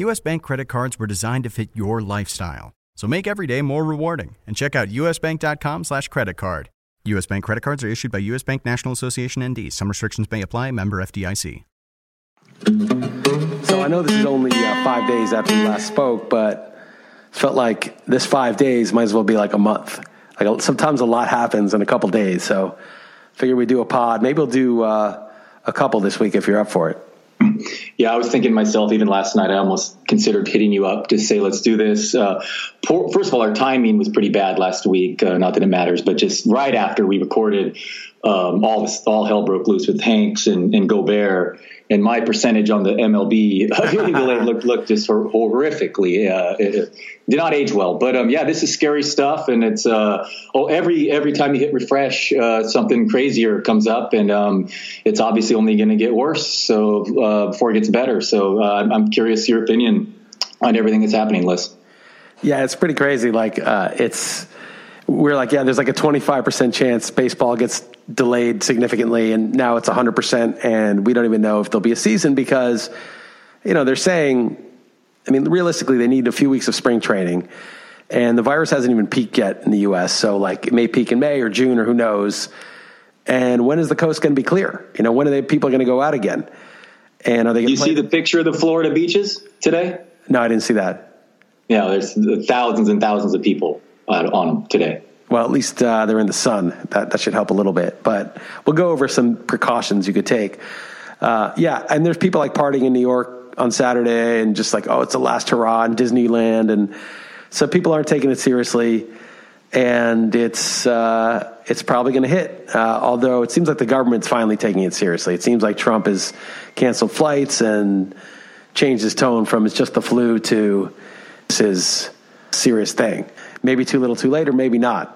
U.S. Bank credit cards were designed to fit your lifestyle. So make every day more rewarding and check out usbank.com/creditcard. U.S. Bank credit cards are issued by U.S. Bank National Association N.D. Some restrictions may apply. Member FDIC. So I know this is only 5 days after we last spoke, but felt like this 5 days might as well be like a month. Like sometimes a lot happens in a couple days, so figure we do a pod. Maybe we'll do a couple this week if you're up for it. Yeah, I was thinking myself even last night. I almost considered hitting you up to say let's do this. First of all, our timing was pretty bad last week. Not that it matters, but just right after we recorded, all hell broke loose with Hanks and Gobert. And my percentage on the MLB hitting delay looked just horrifically. It did not age well. But, yeah, this is scary stuff. And it's every time you hit refresh, something crazier comes up. And it's obviously only going to get worse so before it gets better. So I'm curious your opinion on everything that's happening, Liz. Yeah, it's pretty crazy. Like there's like a 25% chance baseball gets delayed significantly, and now it's 100%, and we don't even know if there'll be a season because, you know, they're saying, I mean, realistically, they need a few weeks of spring training, and the virus hasn't even peaked yet in the U.S., so, like, it may peak in May or June or who knows, and when is the coast going to be clear? You know, when are people going to go out again? And are they going to see the picture of the Florida beaches today? No, I didn't see that. Yeah, there's thousands and thousands of people on them today. Well, at least they're in the sun. That should help a little bit. But we'll go over some precautions you could take. And there's people like partying in New York on Saturday and just like, oh, it's the last hurrah in Disneyland. And so people aren't taking it seriously. And it's probably going to hit, although it seems like the government's finally taking it seriously. It seems like Trump has canceled flights and changed his tone from it's just the flu to this is a serious thing. Maybe too little too late or maybe not.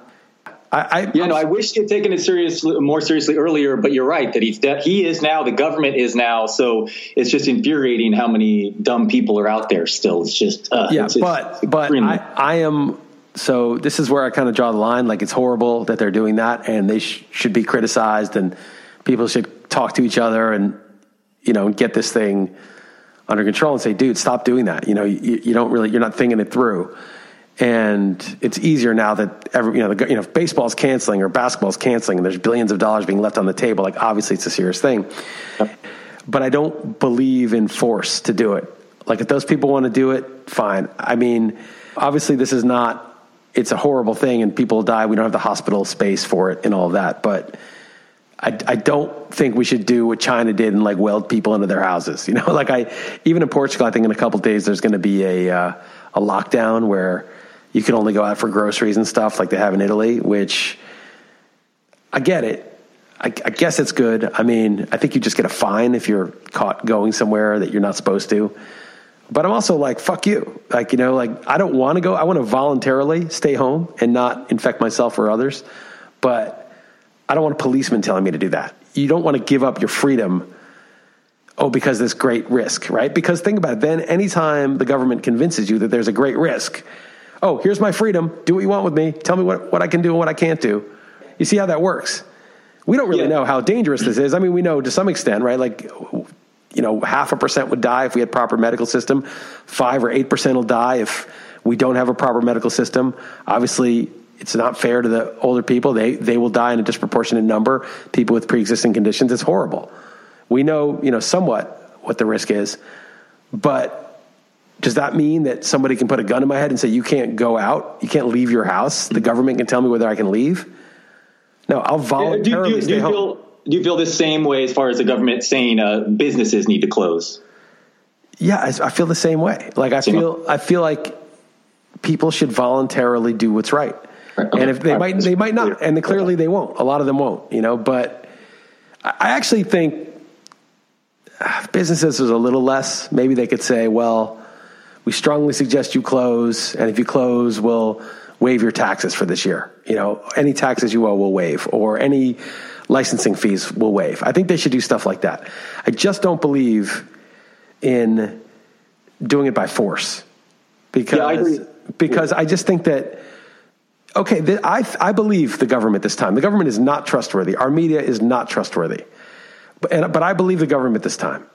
I wish he had taken it more seriously earlier, but you're right that the government is now. So it's just infuriating how many dumb people are out there still. It's just, so this is where I kind of draw the line. Like it's horrible that they're doing that and they should be criticized and people should talk to each other and, you know, get this thing under control and say, dude, stop doing that. You know, you're not thinking it through. And it's easier now that if baseball's canceling or basketball's canceling and there's billions of dollars being left on the table, like obviously it's a serious thing. Yep. But I don't believe in force to do it. Like if those people want to do it, fine. I mean, obviously it's a horrible thing and people die. We don't have the hospital space for it and all that. But I don't think we should do what China did and like weld people into their houses. You know, like even in Portugal, I think in a couple of days there's going to be a lockdown where you can only go out for groceries and stuff like they have in Italy, which I get it. I guess it's good. I mean, I think you just get a fine if you're caught going somewhere that you're not supposed to. But I'm also like, fuck you. Like, you know, like I don't want to go. I want to voluntarily stay home and not infect myself or others. But I don't want a policeman telling me to do that. You don't want to give up your freedom because there's great risk, right? Because think about it. Then anytime the government convinces you that there's a great risk, oh, here's my freedom. Do what you want with me. Tell me what I can do and what I can't do. You see how that works? We don't really know how dangerous this is. I mean, we know to some extent, right? Like, you know, 0.5% would die if we had proper medical system. 5 or 8% will die if we don't have a proper medical system. Obviously, it's not fair to the older people. They will die in a disproportionate number. People with pre-existing conditions, it's horrible. We know, you know, somewhat what the risk is, but Does that mean that somebody can put a gun in my head and say, you can't go out? You can't leave your house? The government can tell me whether I can leave? No, I'll voluntarily stay home. Do you feel the same way as far as the government saying businesses need to close? Yeah, I feel the same way. Like I feel like people should voluntarily do what's right. Okay. And if they might not, and clearly they won't. A lot of them won't, you know, but I actually think if businesses was a little less, maybe they could say, well, we strongly suggest you close, and if you close, we'll waive your taxes for this year. You know, any taxes you owe will waive, or any licensing fees will waive. I think they should do stuff like that. I just don't believe in doing it by force because I just think that, okay, I believe the government this time. The government is not trustworthy. Our media is not trustworthy, but I believe the government this time.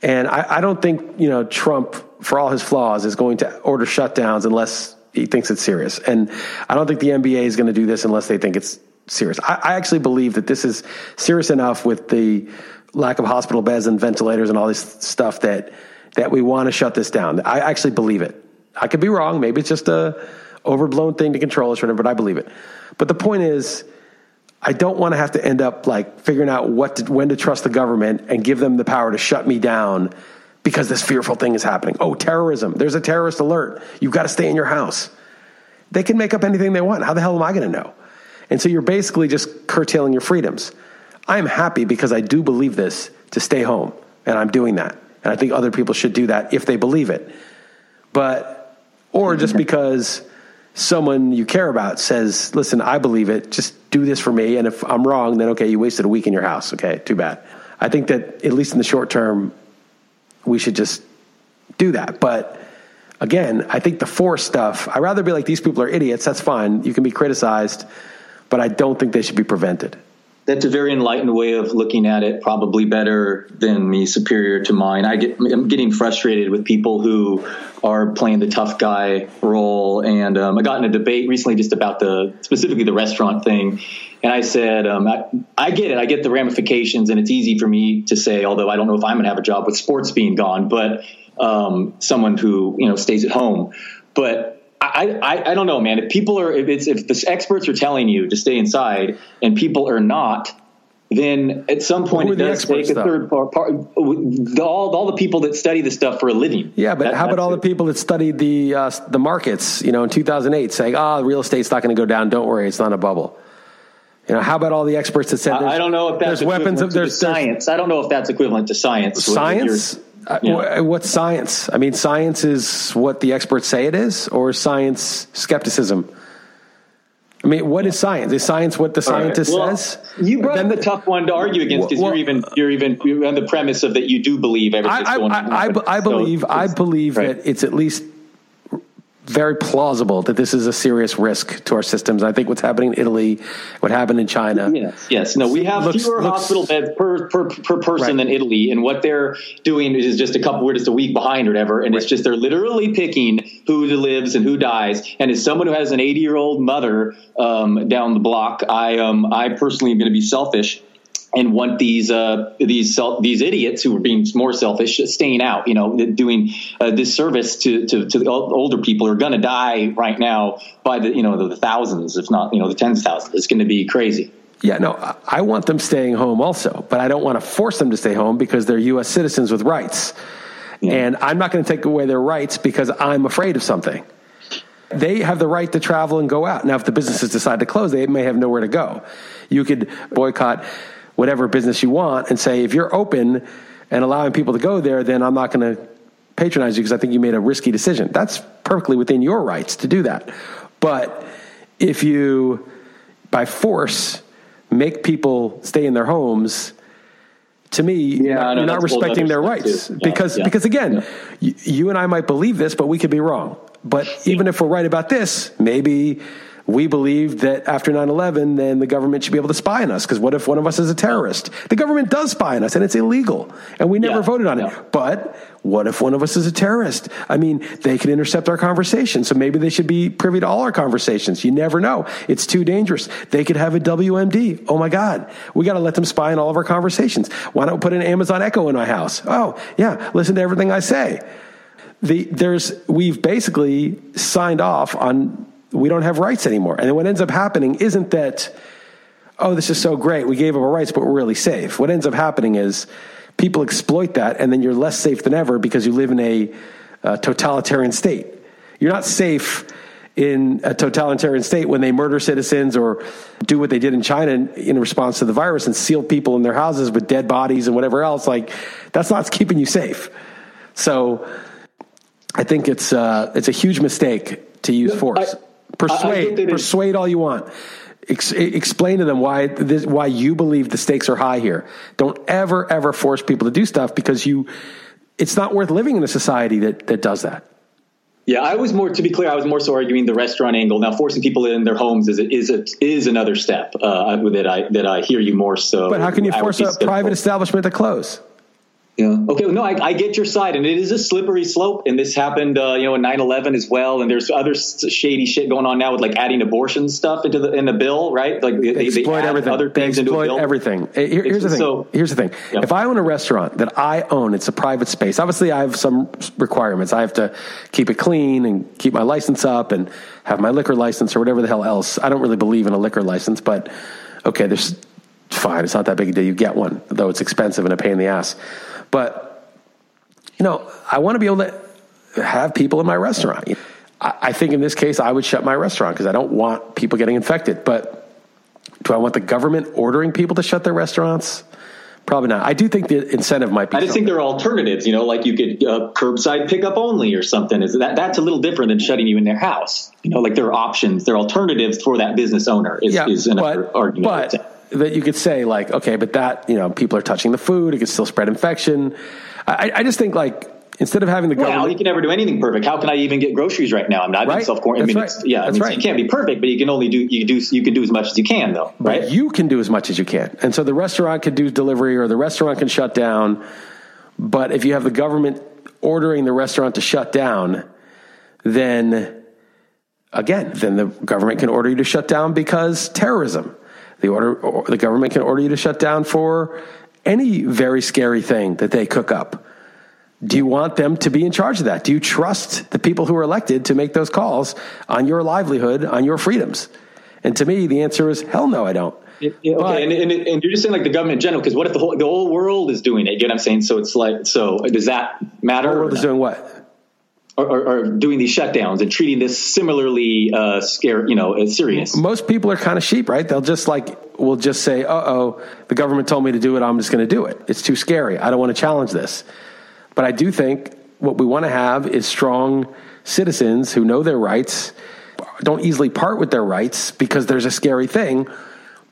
And I don't think, you know, Trump, for all his flaws, is going to order shutdowns unless he thinks it's serious. And I don't think the NBA is going to do this unless they think it's serious. I actually believe that this is serious enough with the lack of hospital beds and ventilators and all this stuff that we want to shut this down. I actually believe it. I could be wrong. Maybe it's just a overblown thing to control us or whatever, but I believe it. But the point is, I don't want to have to end up like figuring out when to trust the government and give them the power to shut me down because this fearful thing is happening. Oh, terrorism. There's a terrorist alert. You've got to stay in your house. They can make up anything they want. How the hell am I going to know? And so you're basically just curtailing your freedoms. I'm happy because I do believe this, to stay home, and I'm doing that. And I think other people should do that if they believe it. But, or just because someone you care about says, listen, I believe it, just do this for me. And if I'm wrong, then okay, you wasted a week in your house. Okay, too bad. I think that at least in the short term, we should just do that. But again, I think the force stuff, I'd rather be like, these people are idiots. That's fine. You can be criticized, but I don't think they should be prevented. That's a very enlightened way of looking at it, probably better than me, superior to mine. I'm getting frustrated with people who are playing the tough guy role. And I got in a debate recently just about specifically the restaurant thing. And I said, I get it. I get the ramifications. And it's easy for me to say, although I don't know if I'm going to have a job with sports being gone, but someone who, you know, stays at home. But I don't know, man. If the experts are telling you to stay inside and people are not, then at some point it does take a third part. All the people that study this stuff for a living. Yeah, but how about all the people that studied the markets, you know, in 2008, saying, real estate's not going to go down. Don't worry, it's not a bubble. You know, how about all the experts that said I don't know if that's there's science. I don't know if that's equivalent to science. Science. Yeah. What's science? I mean, science is what the experts say it is, or science skepticism? I mean, what is science? Is science what the scientist says? You brought up the tough one to argue against, because you're on the premise of that you do believe everything's going on. I believe that it's at least very plausible that this is a serious risk to our systems. I think what's happening in Italy, what happened in China. Yes. No, we have fewer hospital beds per person than Italy. And what they're doing is we're just a week behind or whatever. And it's just, they're literally picking who lives and who dies. And as someone who has an 80-year-old mother down the block, I personally am going to be selfish and want these idiots who are being more selfish staying out, you know, doing disservice to the older people who are going to die right now by the thousands, if not, you know, the tens of thousands. It's going to be crazy. Yeah, no, I want them staying home also, but I don't want to force them to stay home because they're U.S. citizens with rights. Yeah. And I'm not going to take away their rights because I'm afraid of something. They have the right to travel and go out. Now, if the businesses decide to close, they may have nowhere to go. You could boycott whatever business you want and say, if you're open and allowing people to go there, then I'm not going to patronize you because I think you made a risky decision. That's perfectly within your rights to do that. But if you, by force, make people stay in their homes, to me, you're not respecting their rights. Yeah, because again, you and I might believe this, but we could be wrong. But even if we're right about this, maybe we believe that after 9/11, then the government should be able to spy on us, because what if one of us is a terrorist? The government does spy on us, and it's illegal, and we never voted on it. But what if one of us is a terrorist? I mean, they can intercept our conversation, so maybe they should be privy to all our conversations. You never know. It's too dangerous. They could have a WMD. Oh, my God. We got to let them spy on all of our conversations. Why don't we put an Amazon Echo in my house? Oh, yeah, listen to everything I say. We've basically signed off on, we don't have rights anymore. And then what ends up happening isn't that, oh, this is so great, we gave up our rights, but we're really safe. What ends up happening is people exploit that, and then you're less safe than ever because you live in a totalitarian state. You're not safe in a totalitarian state when they murder citizens or do what they did in China in response to the virus and seal people in their houses with dead bodies and whatever else. Like, that's not keeping you safe. So I think it's a huge mistake to use force. Persuade all you want. Explain to them why you believe the stakes are high here. Don't ever, ever force people to do stuff, because it's not worth living in a society that does that. Yeah, to be clear, I was more so arguing the restaurant angle. Now, forcing people in their homes is another step that I hear you more so. But how can you force a private establishment to close? Yeah. Okay. No, I get your side, and it is a slippery slope. And this happened, in 9/11 as well. And there's other shady shit going on now with like adding abortion stuff into the bill, right? Like they exploit everything. Other things into a bill. Everything. Here's the thing. Yeah. If I own a restaurant that I own, it's a private space. Obviously, I have some requirements. I have to keep it clean and keep my license up and have my liquor license or whatever the hell else. I don't really believe in a liquor license, but okay, there's fine. It's not that big a deal. You get one, though it's expensive and a pain in the ass. But, I want to be able to have people in my restaurant. I think in this case, I would shut my restaurant because I don't want people getting infected. But do I want the government ordering people to shut their restaurants? Probably not. I do think the incentive might be. I just think there are alternatives, like you could curbside pickup only or something. Is that's a little different than shutting you in their house. Like there are options, there are alternatives for that business owner is another argument. But that you could say like, okay, but that, people are touching the food, it could still spread infection. I just think like, instead of having the government. Well, you can never do anything perfect. How can I even get groceries right now? I'm not self-quarantine. Right. You can't be perfect, but you can only do as much as you can though, right? But you can do as much as you can. And so the restaurant could do delivery or the restaurant can shut down. But if you have the government ordering the restaurant to shut down, then the government can order you to shut down because terrorism. The government can order you to shut down for any very scary thing that they cook up. Do you want them to be in charge of that? Do you trust the people who are elected to make those calls on your livelihood, on your freedoms? And to me, the answer is hell no, I don't. Yeah, okay, but, and you're just saying like the government in general, because what if the whole world is doing it? You know what I'm saying? So it's like, so does that matter? The whole world is doing what? Are doing these shutdowns and treating this similarly scary, serious. Most people are kind of sheep, right? They'll just will just say, "Uh-oh, the government told me to do it. I'm just going to do it. It's too scary. I don't want to challenge this." But I do think what we want to have is strong citizens who know their rights, don't easily part with their rights because there's a scary thing,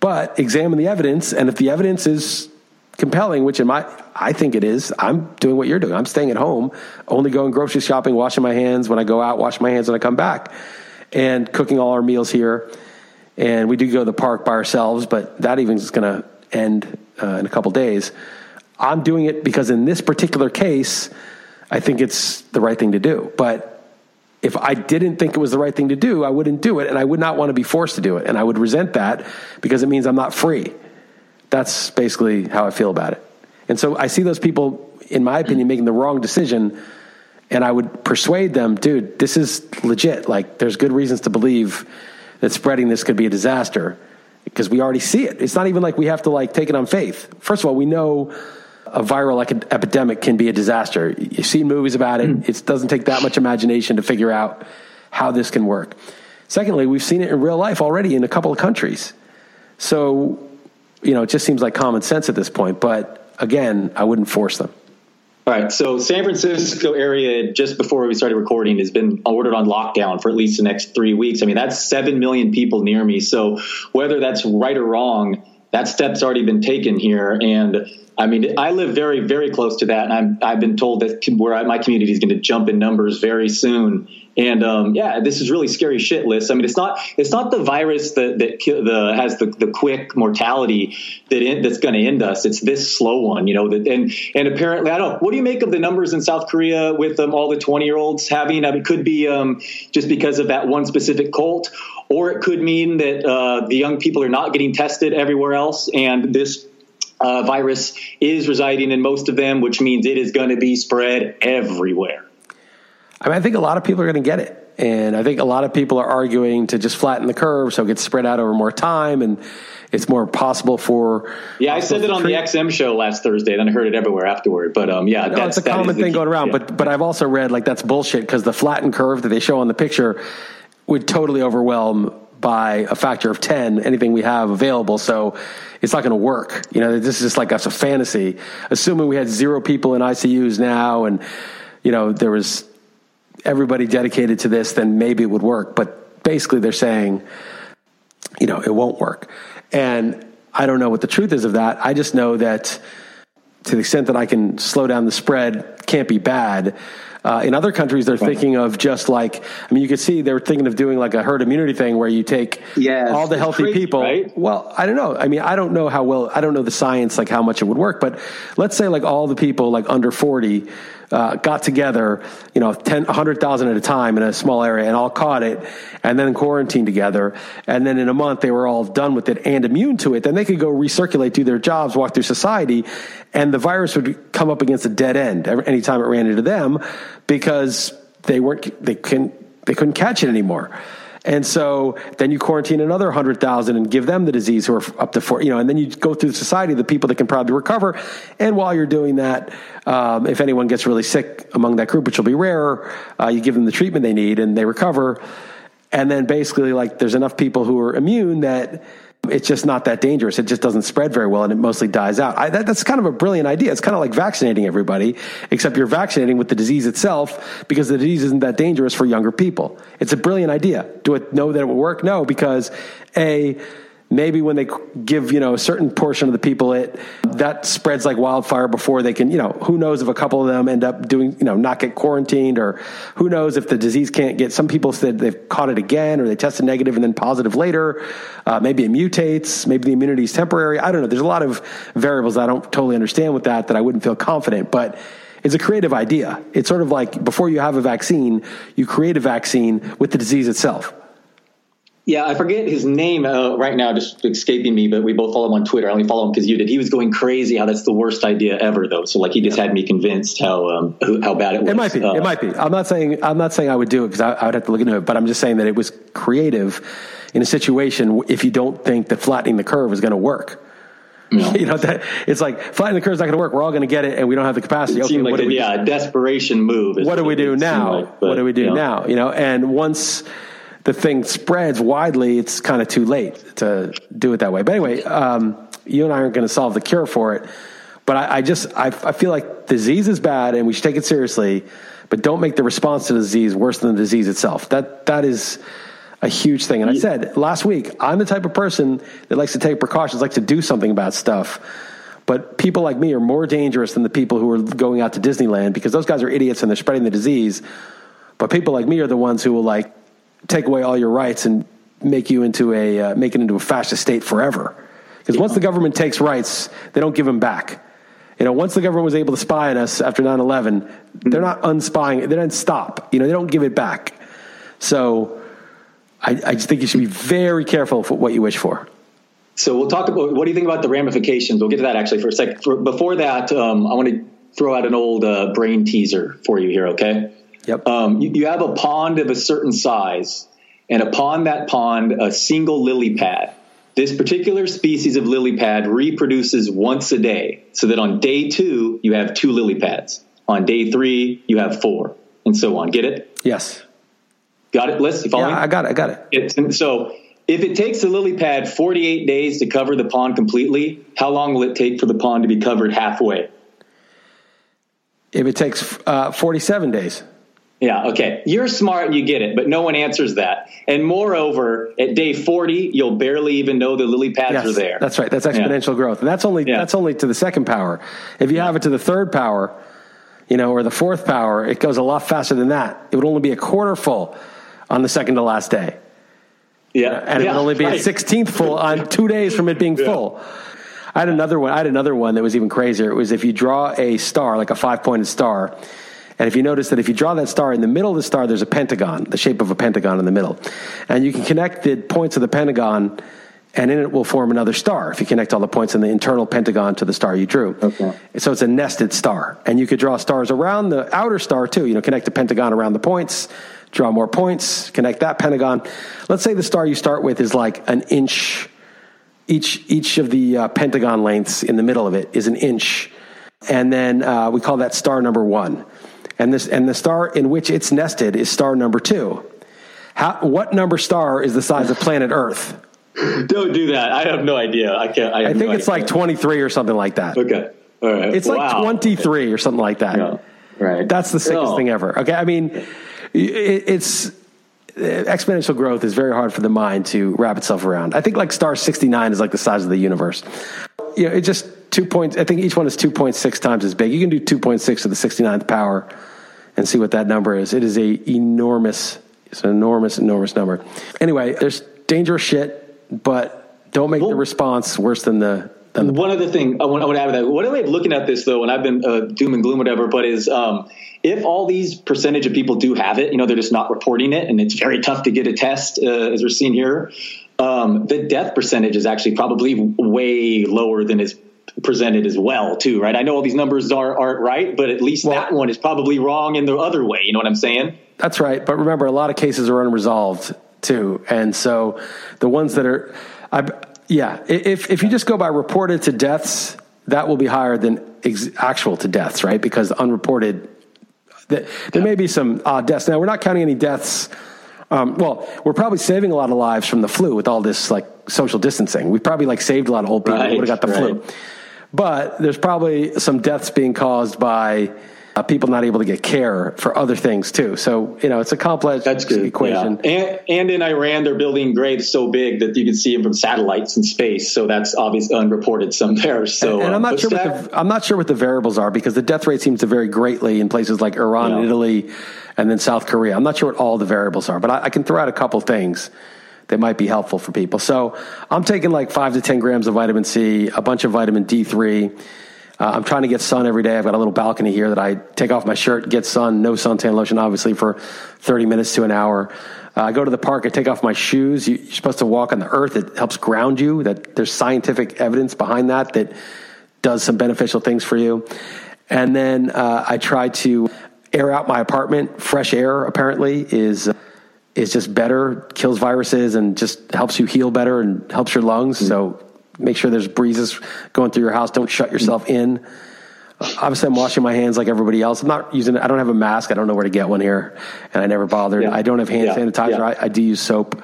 but examine the evidence. And if the evidence is compelling, which I think it is. I'm doing what you're doing. I'm staying at home, only going grocery shopping, washing my hands when I go out, washing my hands when I come back, and cooking all our meals here. And we do go to the park by ourselves, but that evening is going to end in a couple days. I'm doing it because in this particular case, I think it's the right thing to do. But if I didn't think it was the right thing to do, I wouldn't do it, and I would not want to be forced to do it, and I would resent that because it means I'm not free. That's basically how I feel about it. And so I see those people, in my opinion, making the wrong decision, and I would persuade them, dude, this is legit. Like, there's good reasons to believe that spreading this could be a disaster because we already see it. It's not even like we have to, take it on faith. First of all, we know a viral epidemic can be a disaster. You see movies about it. It doesn't take that much imagination to figure out how this can work. Secondly, we've seen it in real life already in a couple of countries. So it just seems like common sense at this point. But again, I wouldn't force them. All right. So San Francisco area, just before we started recording, has been ordered on lockdown for at least the next 3 weeks. I mean, that's 7 million people near me. So whether that's right or wrong, that step's already been taken here. And I mean, I live very, very close to that. And I've been told that my community is going to jump in numbers very soon. And this is really scary shit, Liz. I mean, it's not the virus that has the quick mortality that's going to end us. It's this slow one, And apparently, what do you make of the numbers in South Korea with all the 20-year-olds having? I mean, it could be just because of that one specific cult, or it could mean that the young people are not getting tested everywhere else, and this virus is residing in most of them, which means it is going to be spread everywhere. I mean, I think a lot of people are going to get it. And I think a lot of people are arguing to just flatten the curve so it gets spread out over more time and it's more possible for... Yeah, I said it on the XM show last Thursday, then I heard it everywhere afterward. But yeah, no, that's... It's a common thing going around, yeah. But I've also read, like, that's bullshit because the flattened curve that they show on the picture would totally overwhelm by a factor of 10 anything we have available, so it's not going to work. You know, this is just like a fantasy. Assuming we had zero people in ICUs now and, you know, there was... everybody dedicated to this, then maybe it would work. But basically they're saying, you know, it won't work. And I don't know what the truth is of that. I just know that to the extent that I can slow down the spread can't be bad. In other countries, they're thinking of just like, I mean, you could see they were thinking of doing like a herd immunity thing where you take all the healthy people. Right? Well, I don't know. I mean, I don't know how well, I don't know the science, like how much it would work, but let's say like all the people like under 40 got together, you know, 100,000 at a time in a small area and all caught it and then quarantined together. And then in a month, they were all done with it and immune to it. Then they could go recirculate, do their jobs, walk through society, and the virus would come up against a dead end anytime it ran into them because they couldn't catch it anymore. And so then you quarantine another 100,000 and give them the disease who are up to 4, you know, and then you go through society, the people that can probably recover. And while you're doing that, if anyone gets really sick among that group, which will be rarer, you give them the treatment they need and they recover. And then basically like there's enough people who are immune that it's just not that dangerous. It just doesn't spread very well and it mostly dies out. That's kind of a brilliant idea. It's kind of like vaccinating everybody, except you're vaccinating with the disease itself because the disease isn't that dangerous for younger people. It's a brilliant idea. Do it know that it will work? No, because maybe when they give, you know, a certain portion of the people it, that spreads like wildfire before they can, you know, who knows if a couple of them end up doing, you know, not get quarantined, or who knows if the disease can't get, some people said they've caught it again or they tested negative and then positive later. Maybe it mutates, maybe the immunity is temporary. I don't know. There's a lot of variables I don't totally understand with that I wouldn't feel confident, but it's a creative idea. It's sort of like before you have a vaccine, you create a vaccine with the disease itself. Yeah, I forget his name right now, just escaping me, but we both follow him on Twitter. I only follow him because you did. He was going crazy how that's the worst idea ever, though. So, like, he just had me convinced how bad it was. It might be. It might be. I'm not saying I would do it because I would have to look into it, but I'm just saying that it was creative in a situation if you don't think that flattening the curve is going to work. No. You know, that it's like flattening the curve is not going to work. We're all going to get it, and we don't have the capacity. It seemed like a desperation move. What do we do now? What do we do now? You know, and once the thing spreads widely, it's kind of too late to do it that way. But anyway, you and I aren't going to solve the cure for it. But I feel like disease is bad and we should take it seriously, but don't make the response to the disease worse than the disease itself. That is a huge thing. And I said last week, I'm the type of person that likes to take precautions, likes to do something about stuff. But people like me are more dangerous than the people who are going out to Disneyland because those guys are idiots and they're spreading the disease. But people like me are the ones who will like, take away all your rights and make it into a fascist state forever. Because once the government takes rights, they don't give them back. You know, once the government was able to spy on us after 9/11, they're not unspying. They don't stop. You know, they don't give it back. So I just think you should be very careful for what you wish for. So we'll talk about, what do you think about the ramifications? We'll get to that actually for a second. Before that, I want to throw out an old brain teaser for you here, okay? Yep. You have a pond of a certain size, and upon that pond, a single lily pad. This particular species of lily pad reproduces once a day, so that on day 2, you have 2 lily pads. On day 3, you have 4, and so on. Get it? Yes. Got it, Liz? You follow me? I got it. So if it takes a lily pad 48 days to cover the pond completely, how long will it take for the pond to be covered halfway? If it takes 47 days. Yeah, okay. You're smart and you get it, but no one answers that. And moreover, at day 40, you'll barely even know the lily pads are there. That's right. That's exponential growth. And that's only to the second power. If you have it to the third power, you know, or the fourth power, it goes a lot faster than that. It would only be a quarter full on the second to last day. Yeah. And it would only be a 16th full on 2 days from it being full. I had another one that was even crazier. It was if you draw a star, like a 5-pointed star, and if you notice that if you draw that star in the middle of the star, there's a pentagon, the shape of a pentagon in the middle. And you can connect the points of the pentagon and in it will form another star if you connect all the points in the internal pentagon to the star you drew. Okay. So it's a nested star, and you could draw stars around the outer star too. You know, connect the pentagon around the points, draw more points, connect that pentagon. Let's say the star you start with is like an inch. Each of the pentagon lengths in the middle of it is an inch, and then we call that star number one. And the star in which it's nested is star number two. What number star is the size of planet Earth? Don't do that. I have no idea. I can't. I think it's like 23 or something like that. Okay. All right. It's like 23 or something like that. No. Right. That's the sickest thing ever. Okay. I mean, it's exponential growth is very hard for the mind to wrap itself around. I think like star 69 is like the size of the universe. You know, it just 2 points. I think each one is 2.6 times as big. You can do 2.6 to the 69th power and see what that number is. It is an enormous number. Anyway, there's dangerous shit. But don't make the response worse than the one other thing I want to add to that. One way of looking at this, though, and I've been doom and gloom, whatever, but is if all these percentage of people do have it, you know, they're just not reporting it, and it's very tough to get a test, as we're seeing here. The death percentage is actually probably way lower than is presented as well, too, right? I know all these numbers aren't right, but at least that one is probably wrong in the other way. You know what I'm saying? That's right. But remember, a lot of cases are unresolved too. And so the ones that are, if you just go by reported to deaths, that will be higher than actual to deaths, right? Because the unreported, there may be some odd deaths. Now, we're not counting any deaths. We're probably saving a lot of lives from the flu with all this like social distancing. We probably like saved a lot of old people who would have got the flu. But there's probably some deaths being caused by people not able to get care for other things too. So, you know, it's a complex equation. Yeah. And in Iran, they're building graves so big that you can see them from satellites in space. So that's obviously unreported some there. So, and I'm not sure what the variables are, because the death rate seems to vary greatly in places like Iran and Italy, and then South Korea. I'm not sure what all the variables are, but I can throw out a couple things that might be helpful for people. So I'm taking like 5 to 10 grams of vitamin C, a bunch of vitamin D3, I'm trying to get sun every day. I've got a little balcony here that I take off my shirt, get sun, no suntan lotion, obviously, for 30 minutes to an hour. I go to the park. I take off my shoes. You're supposed to walk on the earth. It helps ground you. That there's scientific evidence behind that does some beneficial things for you. And then I try to air out my apartment. Fresh air, apparently, is just better, kills viruses, and just helps you heal better and helps your lungs. Mm-hmm. So make sure there's breezes going through your house. Don't shut yourself in. Obviously, I'm washing my hands like everybody else. I'm not using it. I don't have a mask. I don't know where to get one here, and I never bothered. Yeah. I don't have hand sanitizer. Yeah. I do use soap.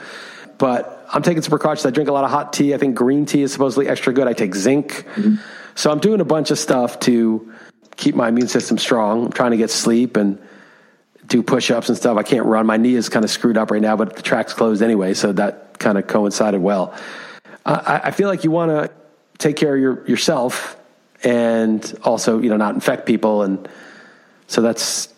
But I'm taking some precautions. I drink a lot of hot tea. I think green tea is supposedly extra good. I take zinc. Mm-hmm. So I'm doing a bunch of stuff to keep my immune system strong. I'm trying to get sleep and do push-ups and stuff. I can't run. My knee is kind of screwed up right now, but the track's closed anyway, so that kind of coincided well. I feel like you want to take care of yourself and also, you know, not infect people. And so that's,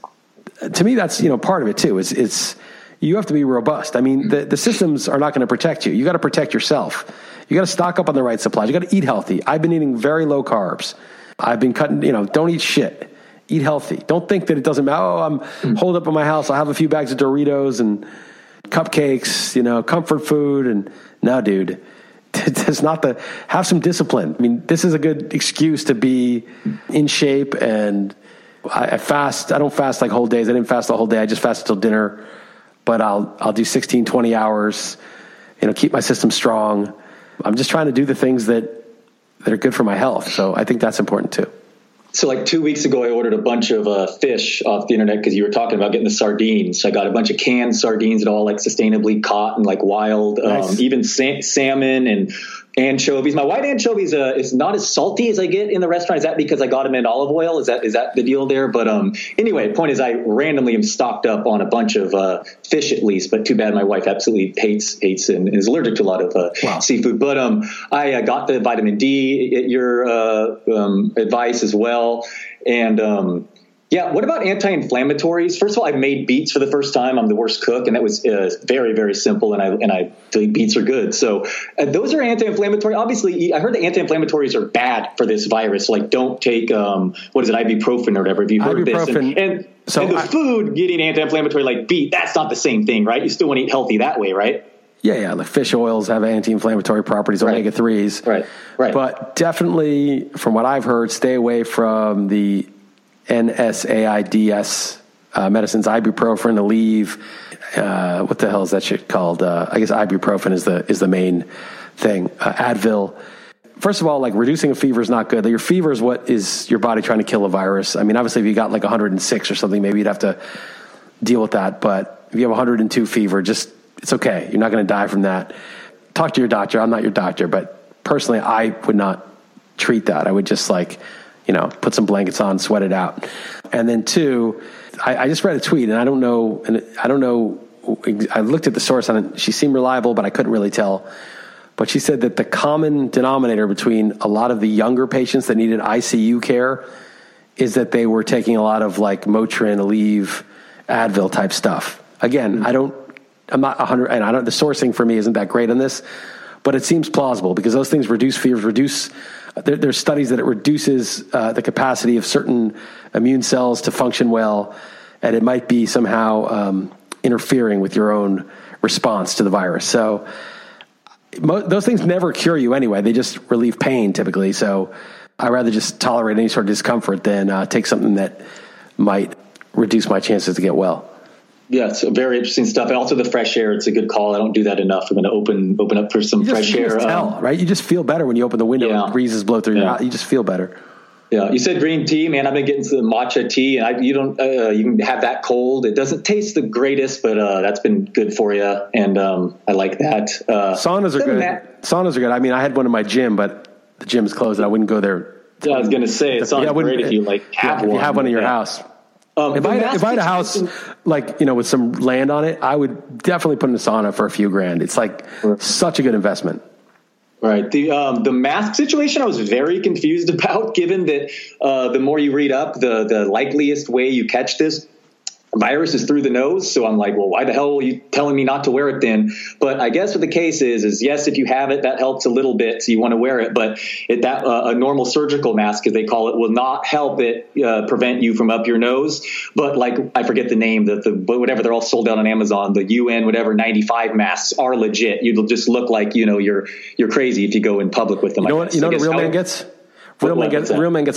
to me, that's, you know, part of it too, is you have to be robust. I mean, the systems are not going to protect you. You got to protect yourself. You got to stock up on the right supplies. You got to eat healthy. I've been eating very low carbs. I've been cutting, you know, don't eat shit, eat healthy. Don't think that it doesn't matter. Oh, I'm holed up in my house. I'll have a few bags of Doritos and cupcakes, you know, comfort food. And no, dude, it's not have some discipline. I mean, this is a good excuse to be in shape. And I fast. I don't fast like whole days. I didn't fast the whole day. I just fasted till dinner, but I'll do 16, 20 hours, you know, keep my system strong. I'm just trying to do the things that are good for my health. So I think that's important too. So like 2 weeks ago, I ordered a bunch of fish off the internet because you were talking about getting the sardines. So I got a bunch of canned sardines that all like sustainably caught and like wild, even salmon and anchovies. My white anchovies is not as salty as I get in the restaurant. Is that because I got them in olive oil? Is that the deal there? But anyway, point is I randomly am stocked up on a bunch of fish at least, but too bad my wife absolutely hates and is allergic to a lot of seafood. But I got the vitamin D at your advice as well. And yeah. What about anti-inflammatories? First of all, I made beets for the first time. I'm the worst cook, and that was very, very simple. And I think beets are good. So those are anti-inflammatory. Obviously, I heard the anti-inflammatories are bad for this virus. Like, don't take ibuprofen or whatever. Have you heard this? And the food getting anti-inflammatory like beet, that's not the same thing, right? You still want to eat healthy that way, right? Yeah, like fish oils have anti-inflammatory properties, omega-3s. Right. But definitely, from what I've heard, stay away from the NSAIDs medicines, ibuprofen, Aleve. What the hell is that shit called? I guess ibuprofen is the main thing. Advil. First of all, like, reducing a fever is not good. Your fever is what is your body trying to kill a virus. I mean, obviously, if you got like 106 or something, maybe you'd have to deal with that. But if you have 102 fever, just... it's okay. You're not going to die from that. Talk to your doctor. I'm not your doctor, but personally, I would not treat that. I would just put some blankets on, sweat it out. And then two, I just read a tweet, and I don't know. I looked at the source on it. She seemed reliable, but I couldn't really tell. But she said that the common denominator between a lot of the younger patients that needed ICU care is that they were taking a lot of like Motrin, Aleve, Advil type stuff. Again, mm-hmm. I'm not 100, and I don't. The sourcing for me isn't that great on this, but it seems plausible because those things reduce fevers. There's studies that it reduces the capacity of certain immune cells to function well, and it might be somehow interfering with your own response to the virus. So those things never cure you anyway; they just relieve pain typically. So I rather just tolerate any sort of discomfort than take something that might reduce my chances to get well. Yeah, it's very interesting stuff. And also the fresh air, it's a good call. I don't do that enough. I'm going to open up for some fresh air. You just feel better when you open the window and breezes blow through your eyes. You just feel better. Yeah, you said green tea, man. I've been getting some matcha tea, and you can have that cold. It doesn't taste the greatest, but that's been good for you, and I like that. Saunas are good. Saunas are good. I mean, I had one in my gym, but the gym's closed, and I wouldn't go there. Yeah, I was going to say, it sounds great if you have one. If you have one in your house. If I had a house with some land on it, I would definitely put in a sauna for a few grand. It's such a good investment. Right. The mask situation I was very confused about, given that the more you read up, the likeliest way you catch this virus is through the nose. So I'm like, well, why the hell are you telling me not to wear it then? But I guess what the case is yes, if you have it, that helps a little bit. So you want to wear it, but a normal surgical mask, as they call it, will not help it prevent you from up your nose. But I forget the name, whatever, they're all sold out on Amazon. The UN 95 masks are legit. You'll just look like you're crazy if you go in public with them. Real man gets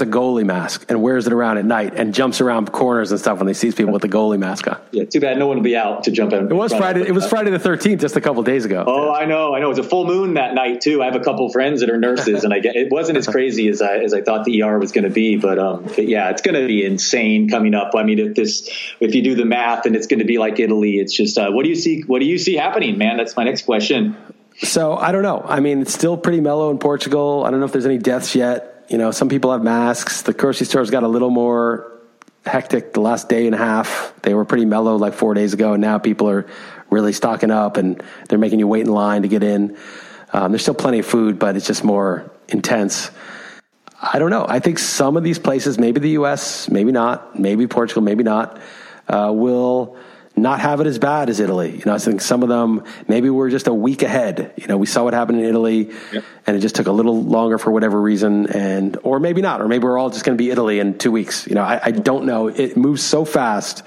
a goalie mask and wears it around at night and jumps around corners and stuff when they sees people with the goalie mask on. Yeah, too bad no one will be out to jump in. It was Friday the 13th, just a couple of days ago. Oh, yeah. I know. It was a full moon that night too. I have a couple of friends that are nurses, and it wasn't as crazy as I thought the ER was going to be. But yeah, it's going to be insane coming up. I mean, if you do the math, and it's going to be like Italy. It's just what do you see happening, man? That's my next question. So I don't know. I mean, it's still pretty mellow in Portugal. I don't know if there's any deaths yet. Some people have masks. The grocery stores got a little more hectic the last day and a half. They were pretty mellow 4 days ago, and now people are really stocking up, and they're making you wait in line to get in. There's still plenty of food, but it's just more intense. I don't know. I think some of these places, maybe the U.S., maybe not, maybe Portugal, maybe not, will not have it as bad as Italy. I think some of them, maybe we're just a week ahead. We saw what happened in Italy, and it just took a little longer for whatever reason, or maybe not, or maybe we're all just going to be Italy in 2 weeks. I don't know. It moves so fast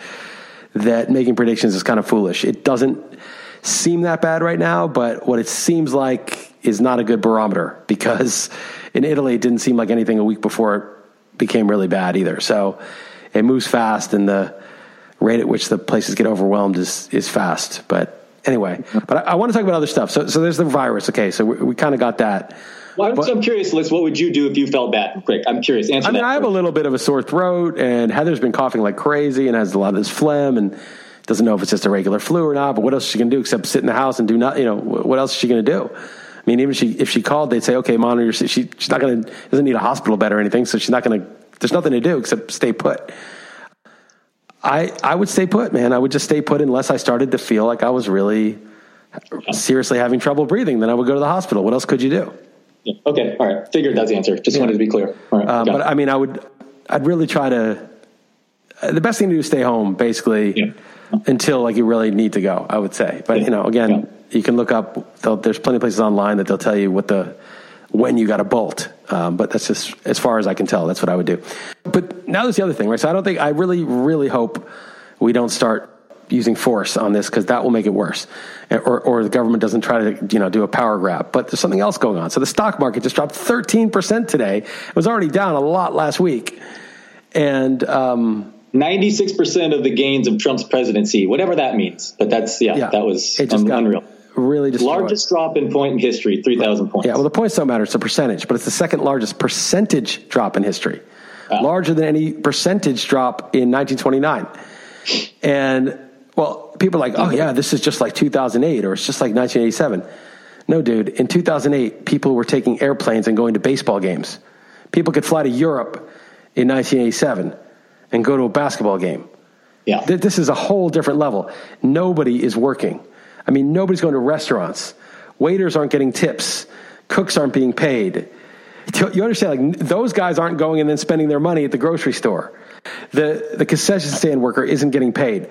that making predictions is kind of foolish. It doesn't seem that bad right now, but what it seems like is not a good barometer, because in Italy, it didn't seem like anything a week before it became really bad either. So it moves fast, and the rate at which the places get overwhelmed is fast. But anyway, I want to talk about other stuff. So there's the virus. Okay, so we kind of got that. Well, I'm curious, Liz, what would you do if you fell bad? Quick, I'm curious. Answer that. I have a little bit of a sore throat, and Heather's been coughing like crazy and has a lot of this phlegm and doesn't know if it's just a regular flu or not. But what else is she going to do except sit in the house and do not? What else is she going to do? I mean, even if she called, they'd say, okay, monitor. She's not going to, doesn't need a hospital bed or anything, so she's not going to, there's nothing to do except stay put. I would stay put, man. I would just stay put unless I started to feel like I was really seriously having trouble breathing. Then I would go to the hospital. What else could you do? Yeah. Okay. All right. Figured that's the answer. Just wanted to be clear. All right. But it. I mean, I'd really try to, the best thing to do is stay home basically until you really need to go, I would say. But you can look up, there's plenty of places online that they'll tell you when you got to bolt. But that's just, as far as I can tell, that's what I would do. But now there's the other thing, right? So I really hope we don't start using force on this because that will make it worse, or the government doesn't try to, you know, do a power grab. But there's something else going on. So the stock market just dropped 13% today. It was already down a lot last week, and 96% of the gains of Trump's presidency, whatever that means. But that's that was unreal. Really destroyed. Largest drop in point in history, 3,000 points. Yeah, well, the points don't matter. It's a percentage, but it's the second largest percentage drop in history. Larger than any percentage drop in 1929. And, well, people are like, oh, yeah, this is just like 2008 or it's just like 1987. No, dude. In 2008, people were taking airplanes and going to baseball games. People could fly to Europe in 1987 and go to a basketball game. Yeah. This is a whole different level. Nobody is working. I mean, nobody's going to restaurants. Waiters aren't getting tips. Cooks aren't being paid. You understand, like, those guys aren't going and then spending their money at the grocery store. The concession stand worker isn't getting paid.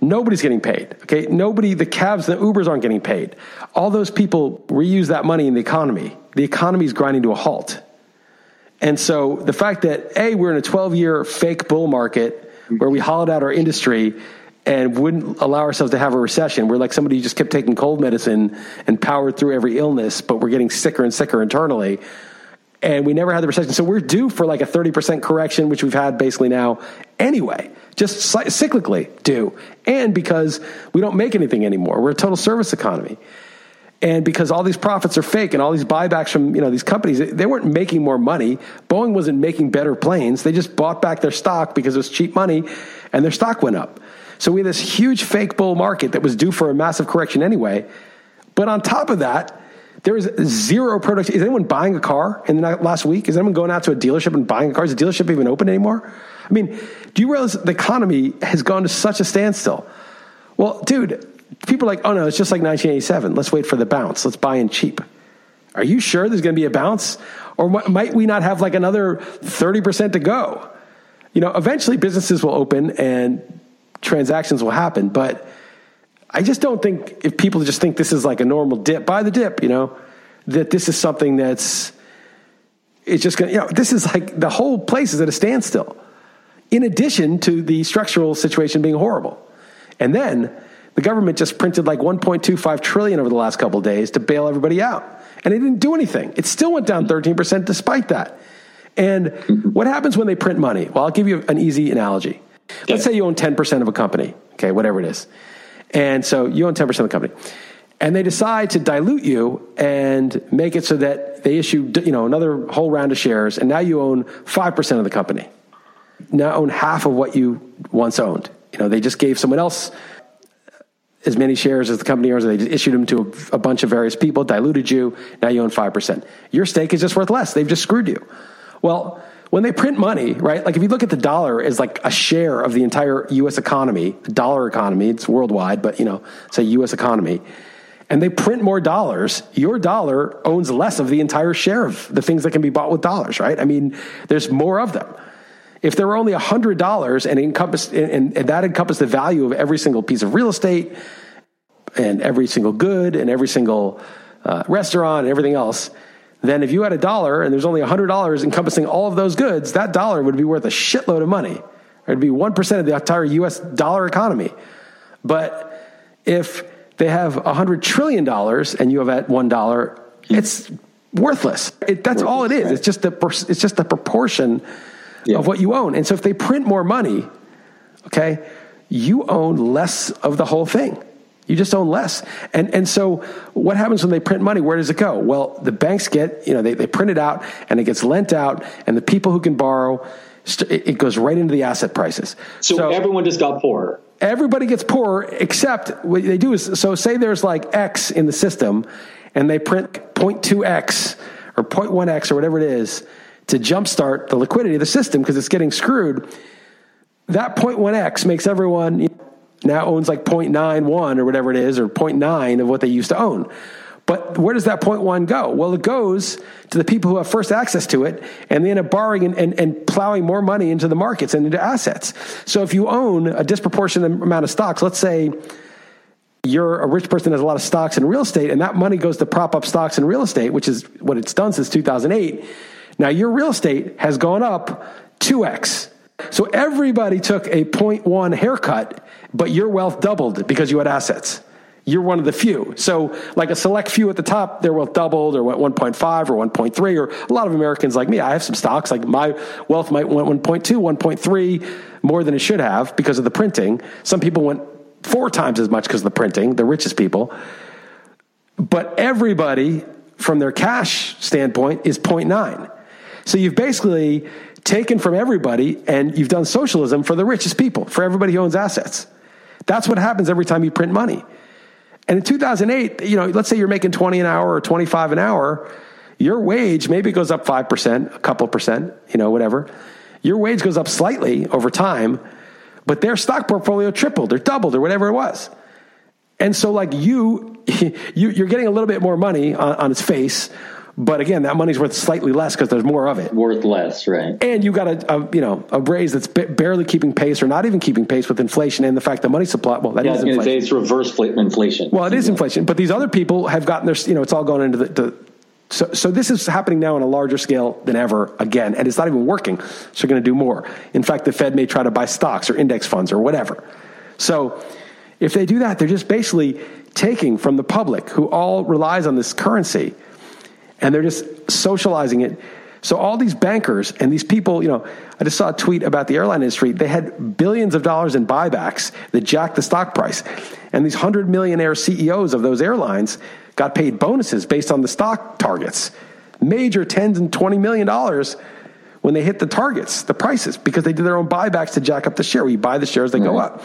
Nobody's getting paid. Okay, the cabs and the Ubers aren't getting paid. All those people reuse that money in the economy. The economy is grinding to a halt. And so the fact that, A, we're in a 12-year fake bull market where we hollowed out our industry and wouldn't allow ourselves to have a recession. We're like somebody who just kept taking cold medicine and powered through every illness, but we're getting sicker and sicker internally. And we never had the recession. So we're due for like a 30% correction, which we've had basically now anyway, just cyclically due. And because we don't make anything anymore. We're a total service economy. And because all these profits are fake and all these buybacks from, you know, these companies, they weren't making more money. Boeing wasn't making better planes. They just bought back their stock because it was cheap money and their stock went up. So we had this huge fake bull market that was due for a massive correction anyway. But on top of that, there is zero production. Is anyone buying a car in the last week? Is anyone going out to a dealership and buying a car? Is the dealership even open anymore? I mean, do you realize the economy has gone to such a standstill? Well, dude, people are like, oh, no, it's just like 1987. Let's wait for the bounce. Let's buy in cheap. Are you sure there's going to be a bounce? Or might we not have like another 30% to go? You know, eventually businesses will open and transactions will happen, but I just don't think, if people just think this is like a normal dip, buy the dip, you know, that this is something that's, it's just going to, you know, this is like the whole place is at a standstill in addition to the structural situation being horrible. And then the government just printed like 1.25 trillion over the last couple of days to bail everybody out. And it didn't do anything. It still went down 13% despite that. And what happens when they print money? Well, I'll give you an easy analogy. Let's say you own 10% of a company, okay, whatever it is. And so you own 10% of the company. And they decide to dilute you and make it so that they issue, you know, another whole round of shares, and now you own 5% of the company. Now own half of what you once owned. You know, they just gave someone else as many shares as the company owns, and they just issued them to a bunch of various people, diluted you, now you own 5%. Your stake is just worth less. They've just screwed you. Well, when they print money, right? Like if you look at the dollar as like a share of the entire U.S. economy, dollar economy, it's worldwide, but you know, it's a U.S. economy, and they print more dollars, your dollar owns less of the entire share of the things that can be bought with dollars, right? I mean, there's more of them. If there were only $100 and encompassed, and that encompassed the value of every single piece of real estate and every single good and every single restaurant and everything else, then if you had a dollar and there's only $100 encompassing all of those goods, that dollar would be worth a shitload of money. It'd be 1% of the entire U.S. dollar economy. But if they have $100 trillion and you have at $1, it's worthless. That's all it is. It's just the proportion of what you own. And so if they print more money, okay, you own less of the whole thing. You just own less. And so what happens when they print money? Where does it go? Well, the banks get, you know, they print it out and it gets lent out, and the people who can borrow, it goes right into the asset prices. So everyone just got poorer. Everybody gets poorer, except what they do is, so say there's like X in the system and they print 0.2X or 0.1X or whatever it is to jumpstart the liquidity of the system because it's getting screwed. That 0.1X makes everyone, you know, now owns like 0.91 or whatever it is, or 0.9 of what they used to own. But where does that 0.1 go? Well, it goes to the people who have first access to it, and they end up borrowing and plowing more money into the markets and into assets. So if you own a disproportionate amount of stocks, let's say you're a rich person that has a lot of stocks in real estate, and that money goes to prop up stocks in real estate, which is what it's done since 2008. Now your real estate has gone up 2X. So everybody took a 0.1 haircut, but your wealth doubled because you had assets. You're one of the few. So like a select few at the top, their wealth doubled or went 1.5 or 1.3, or a lot of Americans like me, I have some stocks, like my wealth might went 1.2, 1.3 more than it should have because of the printing. Some people went 4 times as much because of the printing, the richest people. But everybody from their cash standpoint is 0.9. So you've basically taken from everybody and you've done socialism for the richest people, for everybody who owns assets. That's what happens every time you print money. And in 2008, let's say you're making 20 an hour or 25 an hour, your wage maybe goes up 5%, a couple percent, whatever. Your wage goes up slightly over time, but their stock portfolio tripled or doubled or whatever it was. And so like you're getting a little bit more money on its face, but again, that money's worth slightly less because there's more of it. Worth less, right? And you got a raise that's barely keeping pace, or not even keeping pace with inflation, and the fact the money supply. Well, that is inflation. Say it's reverse inflation. Well, it is inflation, but these other people have gotten their. It's all gone into the so this is happening now on a larger scale than ever again, and it's not even working. So you're going to do more. In fact, the Fed may try to buy stocks or index funds or whatever. So if they do that, they're just basically taking from the public who all relies on this currency. And they're just socializing it. So all these bankers and these people, I just saw a tweet about the airline industry. They had billions of dollars in buybacks that jacked the stock price. And these 100 millionaire CEOs of those airlines got paid bonuses based on the stock targets. Major $10 and $20 million when they hit the targets, the prices, because they did their own buybacks to jack up the share. You buy the shares, they go up.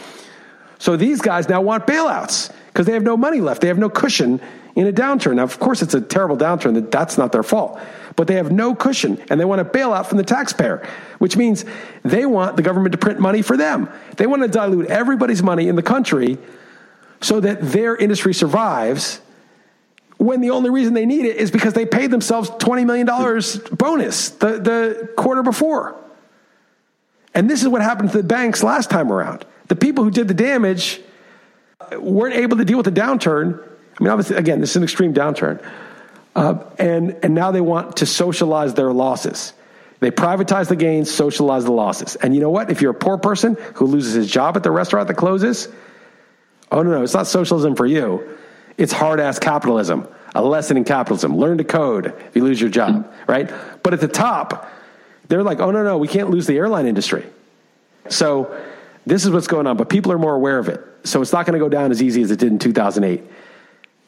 So these guys now want bailouts because they have no money left. They have no cushion in a downturn. Now, of course, it's a terrible downturn. That's not their fault. But they have no cushion, and they want a bailout from the taxpayer, which means they want the government to print money for them. They want to dilute everybody's money in the country so that their industry survives when the only reason they need it is because they paid themselves $20 million bonus the quarter before. And this is what happened to the banks last time around. The people who did the damage weren't able to deal with the downturn. I mean, obviously, again, this is an extreme downturn. And now they want to socialize their losses. They privatize the gains, socialize the losses. And you know what? If you're a poor person who loses his job at the restaurant that closes, oh, no, it's not socialism for you. It's hard-ass capitalism, a lesson in capitalism. Learn to code if you lose your job, right? But at the top, they're like, oh, no, we can't lose the airline industry. So this is what's going on, but people are more aware of it. So it's not going to go down as easy as it did in 2008.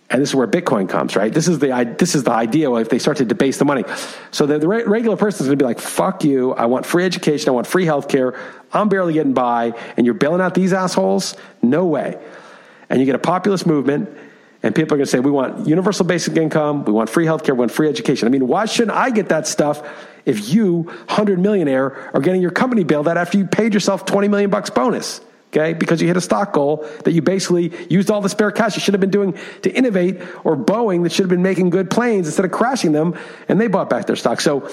And this is where Bitcoin comes, right? This is the idea if they start to debase the money. So the regular person is going to be like, fuck you. I want free education. I want free healthcare. I'm barely getting by. And you're bailing out these assholes? No way. And you get a populist movement. And people are going to say, we want universal basic income. We want free healthcare. We want free education. I mean, why shouldn't I get that stuff if you, 100 millionaire, are getting your company bailed out after you paid yourself $20 million bonus? Okay, because you hit a stock goal that you basically used all the spare cash you should have been doing to innovate, or Boeing that should have been making good planes instead of crashing them, and they bought back their stock. So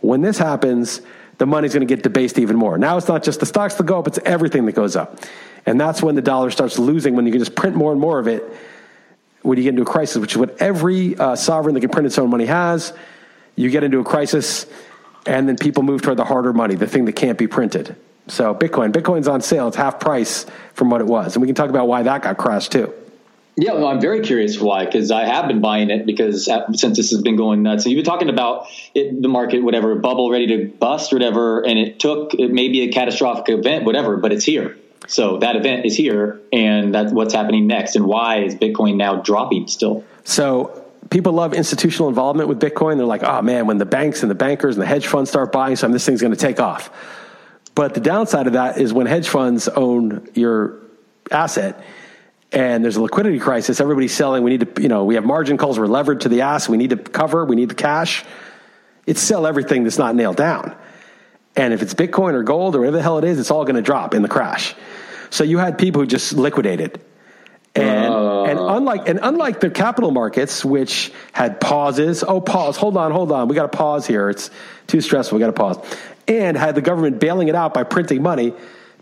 when this happens, the money's going to get debased even more. Now it's not just the stocks that go up, it's everything that goes up. And that's when the dollar starts losing, when you can just print more and more of it, when you get into a crisis, which is what every sovereign that can print its own money has. You get into a crisis, and then people move toward the harder money, the thing that can't be printed. So Bitcoin's on sale. It's half price from what it was. And we can talk about why that got crashed too. Yeah, well, I'm very curious why, because I have been buying it since this has been going nuts. And you've been talking about it, the market, whatever, bubble ready to bust or whatever. And it may be a catastrophic event, whatever, but it's here. So that event is here, and that's what's happening next. And why is Bitcoin now dropping still? So people love institutional involvement with Bitcoin. They're like, oh man, when the banks and the bankers and the hedge funds start buying something, this thing's going to take off. But the downside of that is when hedge funds own your asset and there's a liquidity crisis, everybody's selling. We need to, we have margin calls. We're levered to the ass. We need to cover. We need the cash. It's sell everything that's not nailed down. And if it's Bitcoin or gold or whatever the hell it is, it's all going to drop in the crash. So you had people who just liquidated. And unlike the capital markets, which had pauses, hold on, we got to pause here. It's too stressful. We got to pause. And had the government bailing it out by printing money,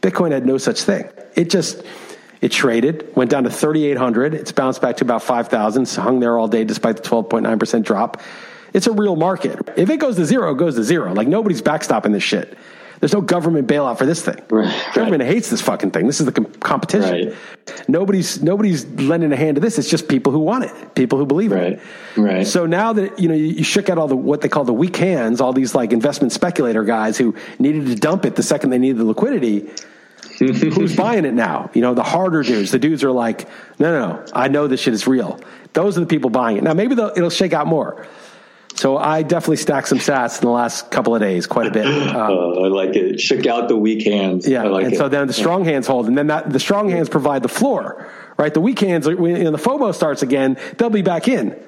Bitcoin had no such thing. It traded, went down to 3,800. It's bounced back to about 5,000. So hung there all day despite the 12.9% drop. It's a real market. If it goes to zero, it goes to zero. Like nobody's backstopping this shit. There's no government bailout for this thing. Right. Government hates this fucking thing. This is the competition. Right. Nobody's lending a hand to this. It's just people who want it, people who believe in it. Right. So now that you shook out all the what they call the weak hands, all these like investment speculator guys who needed to dump it the second they needed the liquidity. Who's buying it now? The harder dudes. The dudes are like, no, I know this shit is real. Those are the people buying it. Now, maybe it'll shake out more. So I definitely stacked some sats in the last couple of days, quite a bit. I like it. Shook out the weak hands. Yeah, so then the strong hands hold, and then the strong hands provide the floor, right? The weak hands, when the FOMO starts again, they'll be back in.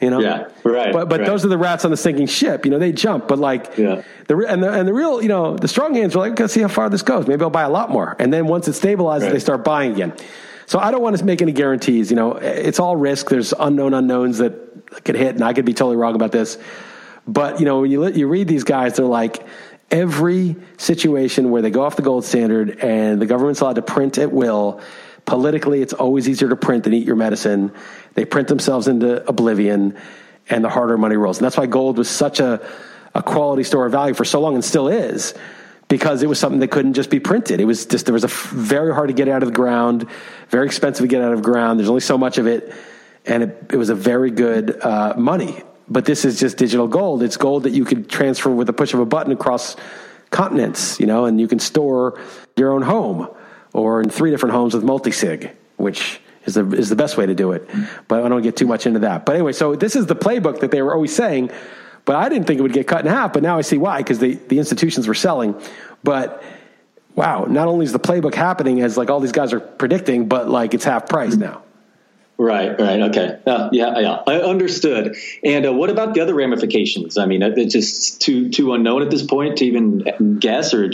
Yeah, right. But those are the rats on the sinking ship. They jump, but the real the strong hands are like, okay, see how far this goes. Maybe I'll buy a lot more, and then once it stabilizes, they start buying again. So I don't want to make any guarantees. It's all risk. There's unknowns that could hit, and I could be totally wrong about this. But when you read these guys, they're like every situation where they go off the gold standard and the government's allowed to print at will. Politically, it's always easier to print than eat your medicine. They print themselves into oblivion, and the harder money rolls. And that's why gold was such a quality store of value for so long, and still is, because it was something that couldn't just be printed. It was just, there was very hard to get out of the ground, very expensive to get out of the ground. There's only so much of it, and it was a very good money. But this is just digital gold. It's gold that you could transfer with the push of a button across continents, and you can store your own home. Or in 3 different homes with multi-sig, which is the best way to do it. But I don't get too much into that. But anyway, so this is the playbook that they were always saying, but I didn't think it would get cut in half, but now I see why, because the institutions were selling. But wow, not only is the playbook happening as all these guys are predicting, but it's half price now. Right. Okay. Yeah. I understood. And what about the other ramifications? I mean, it's just too unknown at this point to even guess, or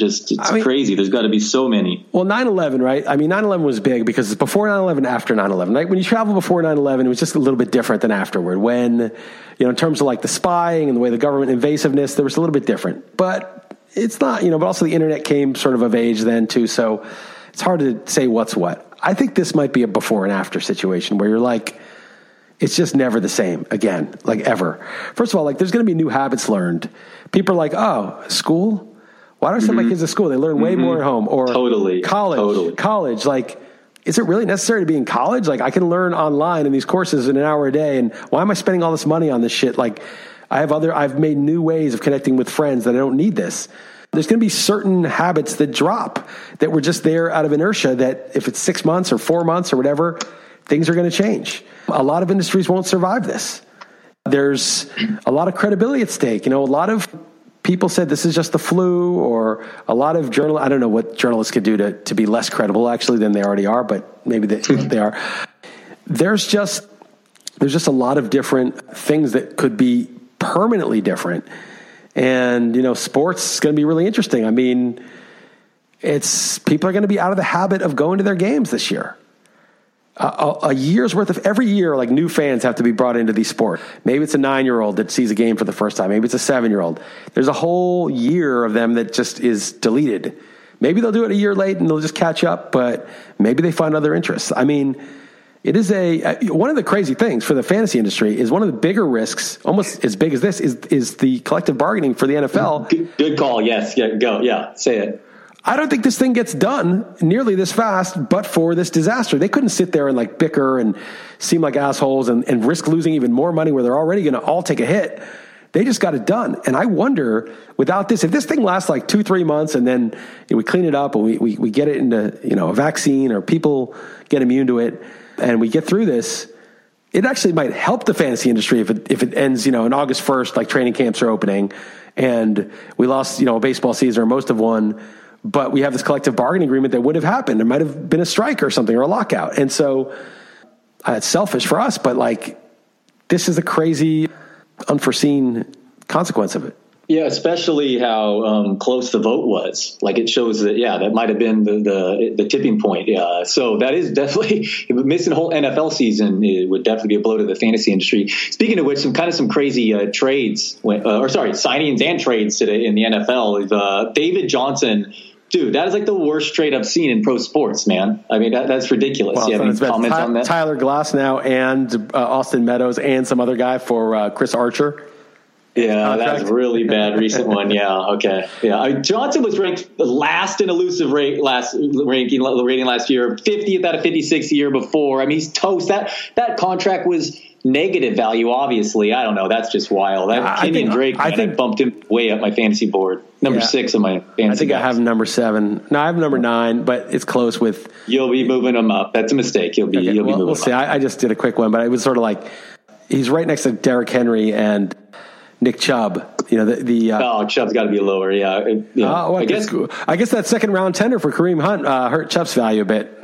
crazy. There's got to be so many. Well, 9-11, right? I mean, 9-11 was big because it's before 9-11, after 9-11. Right? When you travel before 9-11, it was just a little bit different than afterward. When, in terms of the spying and the way the government invasiveness, there was a little bit different. But it's not, but also the internet came sort of of age then too. So it's hard to say what's what. I think this might be a before and after situation where you're it's just never the same again, ever. First of all, there's going to be new habits learned. People are like, oh, school? Why do I send my kids to school? They learn way more at home. Or college. Is it really necessary to be in college? I can learn online in these courses in an hour a day. And why am I spending all this money on this shit? I've made new ways of connecting with friends that I don't need this. There's going to be certain habits that drop that were just there out of inertia, that if it's 6 months or 4 months or whatever, things are going to change. A lot of industries won't survive this. There's a lot of credibility at stake. A lot of people said this is just the flu, or a lot of journalists, I don't know what journalists could do to be less credible actually than they already are, but maybe they are. There's just a lot of different things that could be permanently different. And, sports is going to be really interesting. I mean, people are going to be out of the habit of going to their games this year. A year's worth of every year, new fans have to be brought into the sport. Maybe it's a 9-year-old that sees a game for the first time. Maybe it's a 7-year-old. There's a whole year of them that just is deleted. Maybe they'll do it a year late and they'll just catch up, but maybe they find other interests. I mean, it is one of the crazy things for the fantasy industry is one of the bigger risks, almost as big as this, is the collective bargaining for the NFL. Good call. Yes. Yeah. Go. Yeah. Say it. I don't think this thing gets done nearly this fast, but for this disaster, they couldn't sit there and bicker and seem like assholes and risk losing even more money where they're already going to all take a hit. They just got it done. And I wonder, without this, if this thing lasts 2-3 months and then we clean it up and we get it into, a vaccine, or people get immune to it, and we get through this, it actually might help the fantasy industry if it ends, on August 1st, training camps are opening and we lost, a baseball season or most of one, but we have this collective bargaining agreement that would have happened. There might have been a strike or something, or a lockout. And so it's selfish for us, but this is a crazy unforeseen consequence of it. Yeah, especially how close the vote was. It shows that, that might have been the tipping point. Yeah, so that is definitely missing the whole NFL season. It would definitely be a blow to the fantasy industry. Speaking of which, some crazy trades signings and trades today in the NFL. David Johnson. Dude, that is the worst trade I've seen in pro sports, man. I mean, that's ridiculous. Well, you have any comments on that? Tyler Glass now, and Austin Meadows, and some other guy for Chris Archer. Yeah, that's really bad. Recent one. Yeah. Okay. Yeah. Johnson was ranked last in elusive rating last year, 50th out of 56 the year before. I mean, he's toast. That contract was negative value, obviously. I don't know. That's just wild. Kenyon Drake, I think bumped him way up my fantasy board. Number six on my fantasy board. I think box. I have number seven. No, I have number nine, but it's close with. You'll be moving him up. That's a mistake. You'll be moving him up. We'll see. I just did a quick one, but it was sort of like he's right next to Derrick Henry and Nick Chubb, Chubb's got to be lower. Yeah, I guess that second round tender for Kareem Hunt hurt Chubb's value a bit.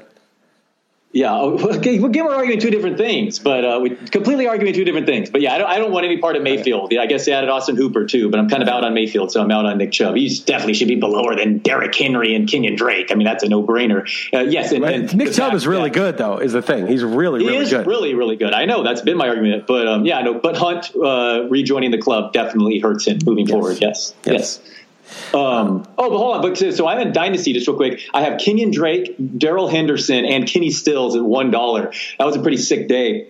Yeah, okay, we're arguing two different things, but we're completely arguing two different things. But yeah, I don't want any part of Mayfield. Yeah, I guess they added Austin Hooper too, but I'm kind of out on Mayfield, so I'm out on Nick Chubb. He definitely should be lower than Derrick Henry and Kenyon Drake. I mean, that's a no-brainer. Yes, and Nick Chubb is really good, though, is the thing. He's really good. He is really, really good. I know that's been my argument, but but Hunt rejoining the club definitely hurts him moving forward. Yes. But hold on. But so I'm in Dynasty just real quick. I have Kenyon Drake, Daryl Henderson, and Kenny Stills at $1. That was a pretty sick day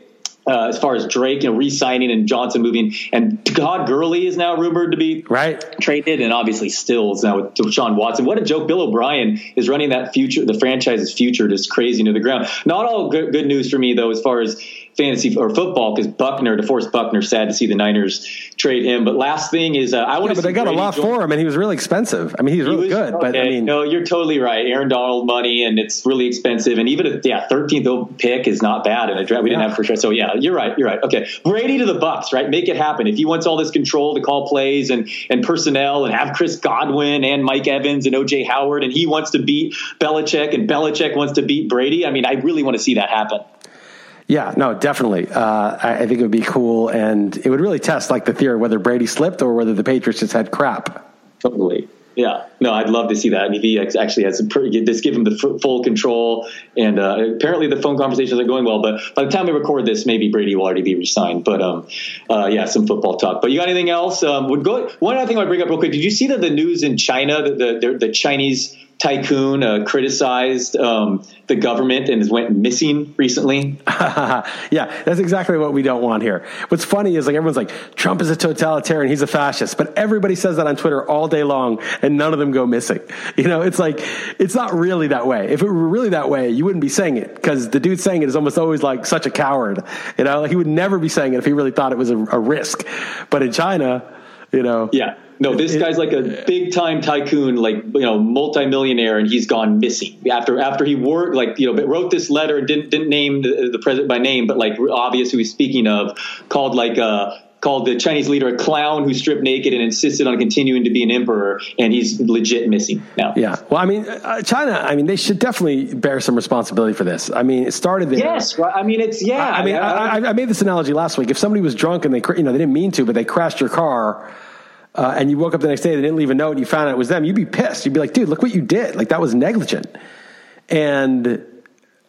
as far as Drake and re-signing and Johnson moving. And Todd Gurley is now rumored to be traded, and obviously Stills now with Deshaun Watson. What a joke! Bill O'Brien is running that future, the franchise's future, just crazy to the ground. Not all good news for me though, as far as fantasy or football, because DeForest Buckner, sad to see the Niners trade him. But last thing is, but they got Brady a lot for him, and he was really expensive. I mean, he was really good. Okay. But I mean, no, you're totally right. Aaron Donald money, and it's really expensive. And even a 13th pick is not bad in a draft. We didn't have for sure. So yeah, you're right. Okay, Brady to the Bucs, right? Make it happen. If he wants all this control to call plays and personnel, and have Chris Godwin and Mike Evans and O.J. Howard, and he wants to beat Belichick, and Belichick wants to beat Brady. I mean, I really want to see that happen. Yeah, no, definitely. I think it would be cool, and it would really test like the theory whether Brady slipped or whether the Patriots just had crap. Totally. Yeah. No, I'd love to see that. I mean, he actually has some pretty good. Just give him the full control, and apparently the phone conversations are going well. But by the time we record this, maybe Brady will already be re-signed. But some football talk. But you got anything else? One other thing I bring up real quick. Did you see that the news in China, the Chinese tycoon criticized the government and went missing recently? Yeah, that's exactly what we don't want here. What's funny is like everyone's like, Trump is a totalitarian, he's a fascist, but everybody says that on Twitter all day long and none of them go missing. It's like, it's not really that way. If it were really that way, you wouldn't be saying it, because the dude saying it is almost always like such a coward. Like he would never be saying it if he really thought it was a risk. But in China, no, this guy's like a big-time tycoon, multimillionaire, and he's gone missing after he worked, wrote this letter and didn't name the president by name, but obvious who he's speaking of, called the Chinese leader a clown who stripped naked and insisted on continuing to be an emperor, and he's legit missing now. Yeah. Well, I mean, China, they should definitely bear some responsibility for this. I mean, it started there. Yes. Well, I mean, it's, yeah. I made this analogy last week. If somebody was drunk and they didn't mean to, but they crashed your car, and you woke up the next day, they didn't leave a note, and you found out it was them, you'd be pissed. You'd be like, dude, look what you did. Like, that was negligent. And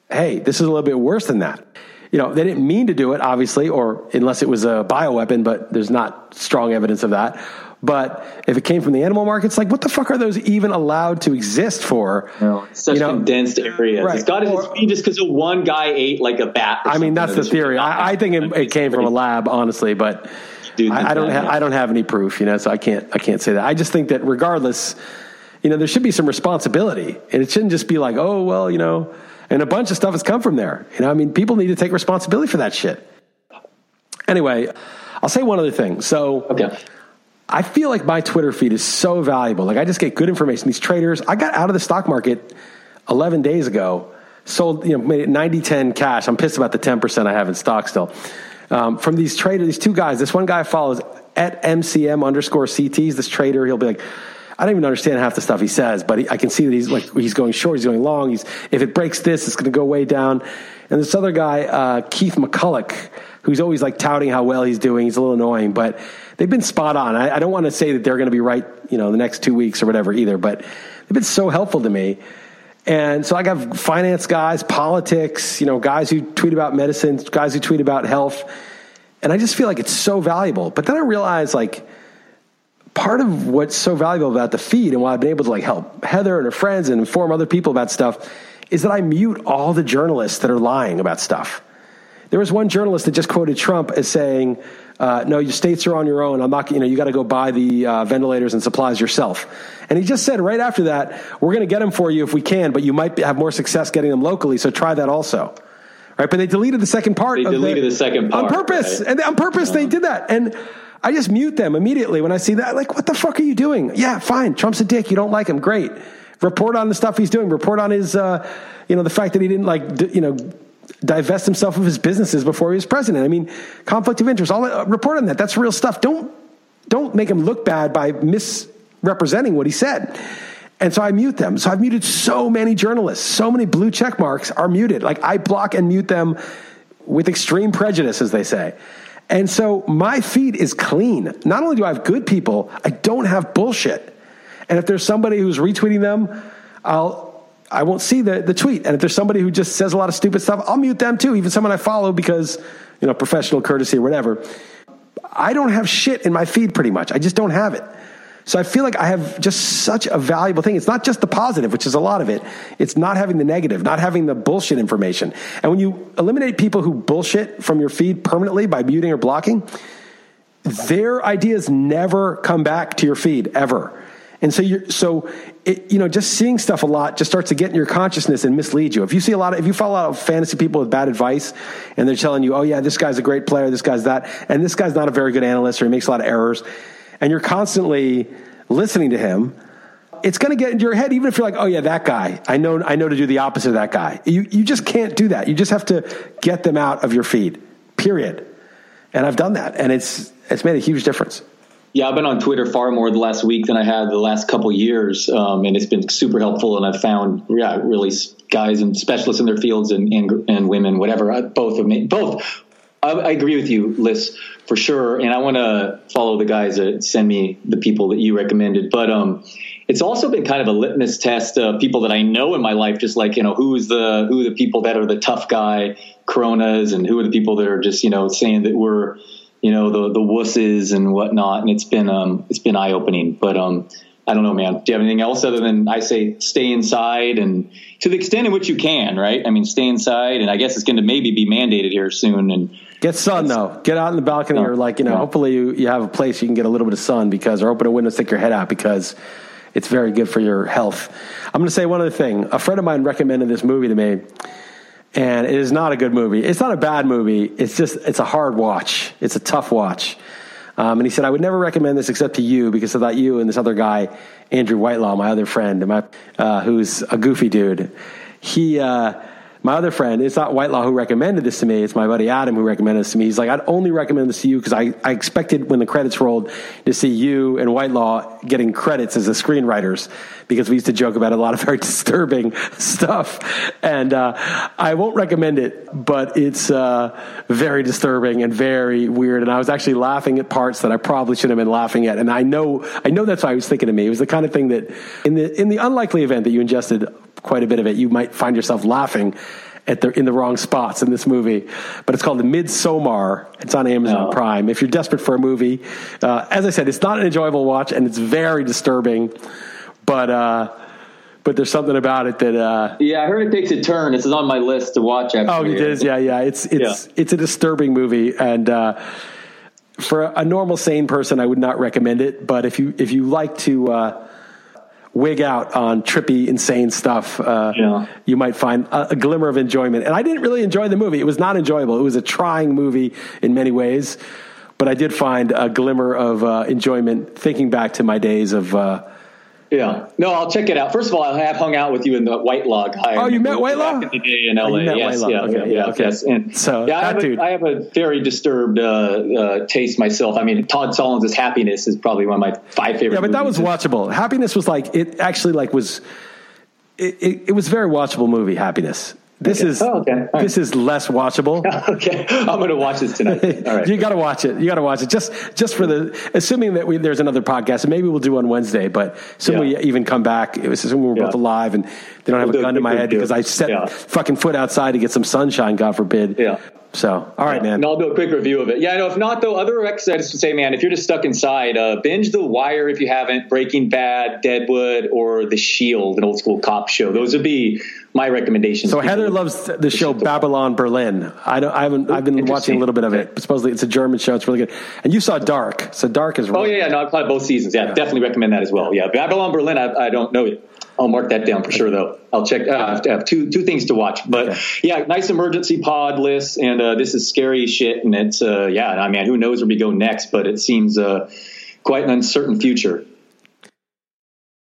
hey, this is a little bit worse than that. They didn't mean to do it, obviously, or unless it was a bioweapon, but there's not strong evidence of that. But if it came from the animal markets, like, what the fuck are those even allowed to exist for? No, it's such condensed areas. Right. It's got to be just because one guy ate like a bat. I mean, that's the theory. I think it came from a lab, honestly, but I don't have any proof, so I can't say that. I just think that regardless, there should be some responsibility, and it shouldn't just be like, oh, well, and a bunch of stuff has come from there. People need to take responsibility for that shit. Anyway, I'll say one other thing. So okay. I feel like my Twitter feed is so valuable. Like, I just get good information. These traders, I got out of the stock market 11 days ago, sold, made it 90-10 cash. I'm pissed about the 10% I have in stock still. From these traders, these two guys, this one guy follows at MCM_CTs, this trader, he'll be like, I don't even understand half the stuff he says, but I can see that he's like, he's going short, he's going long. If it breaks this, it's going to go way down. And this other guy, Keith McCulloch, who's always like touting how well he's doing. He's a little annoying, but they've been spot on. I don't want to say that they're going to be right, the next 2 weeks or whatever either, but they've been so helpful to me. And so I got finance guys, politics, guys who tweet about medicine, guys who tweet about health. And I just feel like it's so valuable. But then I realized, like, part of what's so valuable about the feed and why I've been able to like help Heather and her friends and inform other people about stuff is that I mute all the journalists that are lying about stuff. There was one journalist that just quoted Trump as saying, No, your states are on your own. I'm not, you got to go buy the ventilators and supplies yourself. And he just said right after that, we're going to get them for you if we can, but you might have more success getting them locally. So try that also. Right. But they deleted the second part. They deleted the second part on purpose. Right? And on purpose, they did that. And I just mute them immediately when I see that. Like, what the fuck are you doing? Yeah, fine. Trump's a dick. You don't like him. Great. Report on the stuff he's doing. Report on his, the fact that he didn't divest himself of his businesses before he was president. I mean, conflict of interest. All report on that. That's real stuff. Don't make him look bad by misrepresenting what he said. And so I mute them. So I've muted so many journalists. So many blue check marks are muted. Like, I block and mute them with extreme prejudice, as they say. And so my feed is clean. Not only do I have good people, I don't have bullshit. And if there's somebody who's retweeting them, I won't see the tweet. And if there's somebody who just says a lot of stupid stuff, I'll mute them too, even someone I follow because, professional courtesy or whatever. I don't have shit in my feed pretty much. I just don't have it. So I feel like I have just such a valuable thing. It's not just the positive, which is a lot of it. It's not having the negative, not having the bullshit information. And when you eliminate people who bullshit from your feed permanently by muting or blocking, their ideas never come back to your feed ever. And so just seeing stuff a lot just starts to get in your consciousness and mislead you. If you follow a lot of fantasy people with bad advice and they're telling you, oh yeah, this guy's a great player, this guy's that, and this guy's not a very good analyst or he makes a lot of errors, and you're constantly listening to him, it's going to get into your head, even if you're like, oh yeah, that guy, I know to do the opposite of that guy. You just can't do that. You just have to get them out of your feed, period. And I've done that, and it's made a huge difference. Yeah, I've been on Twitter far more the last week than I have the last couple of years, and it's been super helpful. And I've found, really guys and specialists in their fields and women, whatever. Both. I agree with you, Liz, for sure. And I want to follow the guys that send me the people that you recommended. But it's also been kind of a litmus test of people that I know in my life, just like, who are the people that are the tough guy coronas, and who are the people that are just, saying that we're the wusses and whatnot. And it's been eye opening, but, I don't know, man, do you have anything else other than I say, stay inside and to the extent in which you can, right? I mean, stay inside, and I guess it's going to maybe be mandated here soon. And get sun though, get out on the balcony or hopefully you have a place you can get a little bit of sun or open a window, stick your head out because it's very good for your health. I'm going to say one other thing. A friend of mine recommended this movie to me. And it is not a good movie. It's not a bad movie. It's just, it's a hard watch. It's a tough watch. And he said, I would never recommend this except to you because I thought you and this other guy, Andrew Whitelaw, my other friend, who's a goofy dude. My other friend, it's not Whitelaw who recommended this to me. It's my buddy Adam who recommended this to me. He's like, I'd only recommend this to you because I expected when the credits rolled to see you and Whitelaw getting credits as the screenwriters because we used to joke about a lot of very disturbing stuff. And I won't recommend it, but it's very disturbing and very weird. And I was actually laughing at parts that I probably shouldn't have been laughing at. And I know that's what I was thinking of me. It was the kind of thing that in the unlikely event that you ingested quite a bit of it, you might find yourself laughing in the wrong spots in this movie. But it's called The Midsommar. It's on Amazon Prime. If you're desperate for a movie, as I said, it's not an enjoyable watch and it's very disturbing. But there's something about it that I heard it takes a turn. It's on my list to watch. Actually. Oh, it is. Yeah. It's a disturbing movie, and for a normal sane person, I would not recommend it. But if you like to wig out on trippy, insane stuff, you might find a glimmer of enjoyment. And I didn't really enjoy the movie. It was not enjoyable. It was a trying movie in many ways, but I did find a glimmer of enjoyment thinking back to my days of... No, I'll check it out. First of all, I have hung out with you in the Whitelaw guy. Oh, you met Whitelaw? Back in the day in LA. Yes, yeah, okay, yeah, okay. Yes. And so I have a very disturbed taste myself. I mean, Todd Solondz' Happiness is probably one of my 5 favorite. Yeah, but that was watchable. Happiness was it was a very watchable movie. Happiness. This is less watchable. Okay, I'm going to watch this tonight. All right. You got to watch it. You got to watch it just for assuming that there's another podcast, and maybe we'll do on Wednesday. But assuming we even come back, it was assuming we're both alive, and they don't have a gun to my head because I set fucking foot outside to get some sunshine. God forbid. Yeah. So, all right, man. And I'll do a quick review of it. Yeah, I know. If not, though, other exercises to say, man, if you're just stuck inside, binge The Wire if you haven't, Breaking Bad, Deadwood, or The Shield, an old school cop show. Those would be my recommendation. So Heather loves the show Babylon Berlin. I've been watching a little bit of it. Supposedly it's a German show. It's really good. And you saw Dark. So Dark is right. Oh yeah, no, I've caught both seasons. Yeah, definitely recommend that as well. Yeah, Babylon Berlin. I don't know yet. I'll mark that down for sure, though. I'll check. I have two things to watch, but yeah, nice emergency pod list, and this is scary shit, and it's I mean, who knows where we go next, but it seems quite an uncertain future.